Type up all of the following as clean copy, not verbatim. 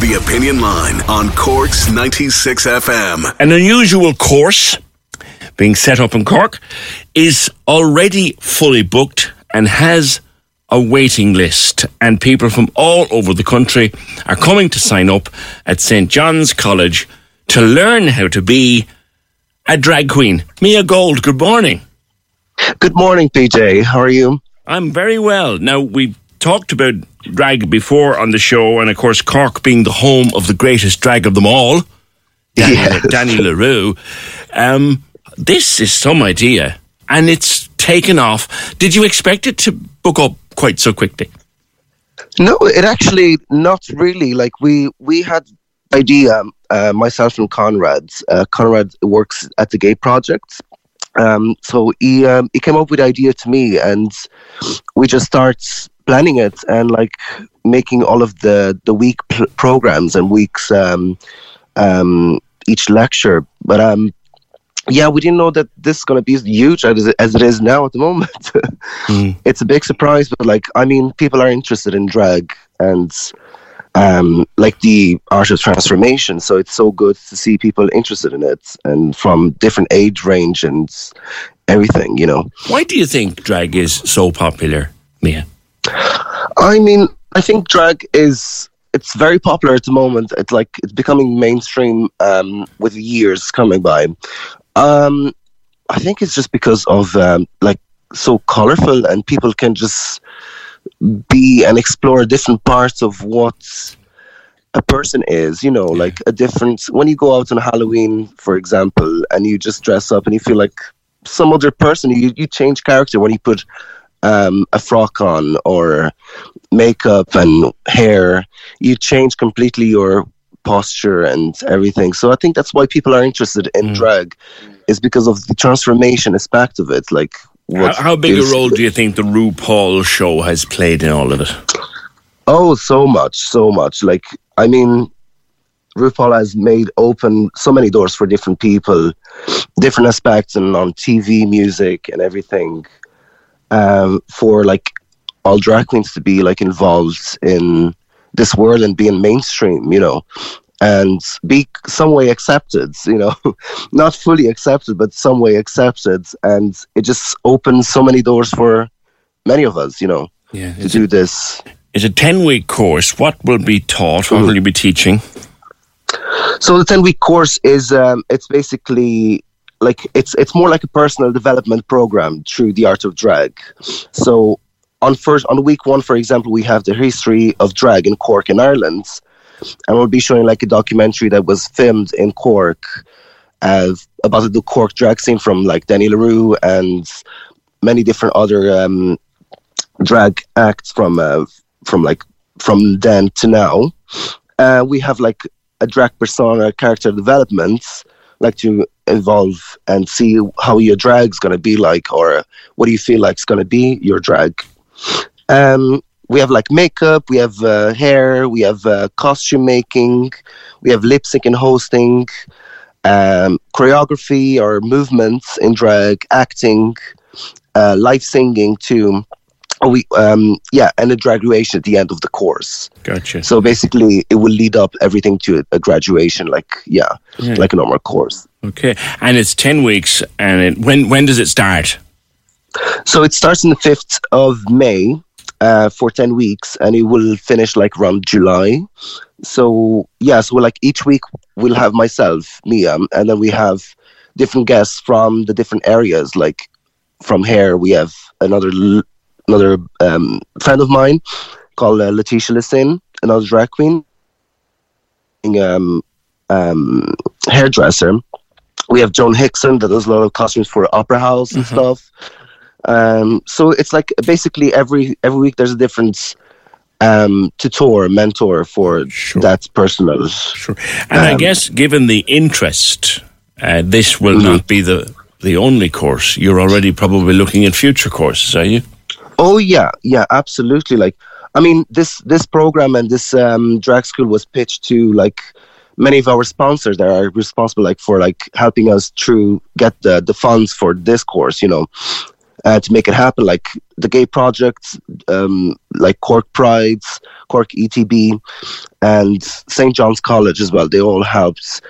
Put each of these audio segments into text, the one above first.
The Opinion Line on Cork's 96 FM. An unusual course being set up in Cork is already fully booked and has a waiting list, and people from all over the country are coming to sign up at St. John's College to learn how to be a drag queen. Mia Gold, good morning. Good morning, PJ. How are you? I'm very well. Now, we've talked about drag before on the show, and of course Cork being the home of the greatest drag of them all, Danny LaRue. This is some idea, and it's taken off. Did you expect it to book up quite so quickly? No, it actually not really. Like we had the idea, myself and Conrad. Conrad works at the Gay Project. So he came up with the idea to me, and we just start planning it and like making all of the week programs and weeks each lecture. But we didn't know that this is going to be huge as it is now at the moment. It's a big surprise, but people are interested in drag and the art of transformation. So it's so good to see people interested in it, and from different age range and everything, you know. Why do you think drag is so popular, Mia? I think drag it's very popular at the moment. It's becoming mainstream with years coming by. I think it's just because of so colorful, and people can just be and explore different parts of what a person is, you know, like a different. When you go out on Halloween, for example, and you just dress up and you feel like some other person, you change character when you put a frock on or makeup and hair. You change completely your posture and everything. So I think that's why people are interested in drag, is because of the transformation aspect of it. Like, how big a role do you think the RuPaul show has played in all of it? Oh, so much. RuPaul has made open so many doors for different people, different aspects, and on TV, music, and everything. For all drag queens to be involved in this world and being mainstream, you know, and be some way accepted, you know, not fully accepted, but some way accepted. And it just opens so many doors for many of us, you know, to do this. It's a 10-week course. What will be taught? What will you be teaching? So the 10-week course is, it's basically it's more like a personal development program through the art of drag. So on week one, for example, we have the history of drag in Cork in Ireland, and we'll be showing a documentary that was filmed in Cork about the Cork drag scene from Danny LaRue and many different other drag acts from then to now. We have a drag persona character development, to evolve and see how your drag's going to be like, or what do you feel like's going to be your drag. We have makeup, we have hair, we have costume making, we have lip sync and hosting, choreography or movements in drag, acting, live singing too. And a graduation at the end of the course. Gotcha. So basically, it will lead up everything to a graduation, like a normal course. Okay, and it's 10 weeks, and when does it start? So it starts on the 5th of May for 10 weeks, and it will finish around July. So each week we'll have myself, Mia, and then we have different guests from the different areas. From here we have another another friend of mine called Letitia Lissin, another drag queen, hairdresser. We have Joan Hickson that does a lot of costumes for Opera House and stuff. So it's like basically every week there's a different tutor, mentor for that person. And I guess given the interest, this will not be the only course. You're already probably looking at future courses, are you? Oh yeah, yeah, absolutely. Like, I mean, this program and this drag school was pitched to like many of our sponsors that are responsible, like for like helping us through get the funds for this course, you know, to make it happen. Like the Gay Project, like Cork Prides, Cork ETB, and St. John's College as well. They all helped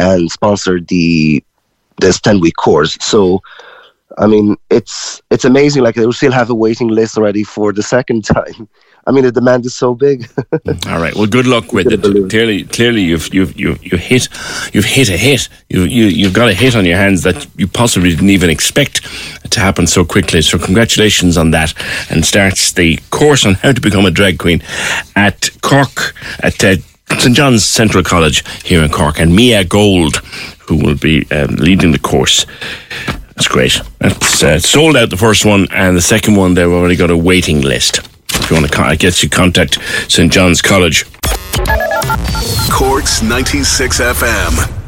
and sponsored this 10-week course. So, I mean, it's amazing. Like, they will still have a waiting list already for the second time. I mean, the demand is so big. All right. Well, good luck with it. Clearly, you've hit a hit. You've got a hit on your hands that you possibly didn't even expect to happen so quickly. So, congratulations on that. And starts the course on how to become a drag queen at Cork at St. John's Central College here in Cork. And Mia Gold, who will be leading the course. That's great. That's sold out the first one, and the second one they've already got a waiting list. If you want to, I guess you contact St. John's College. Cork's 96 FM.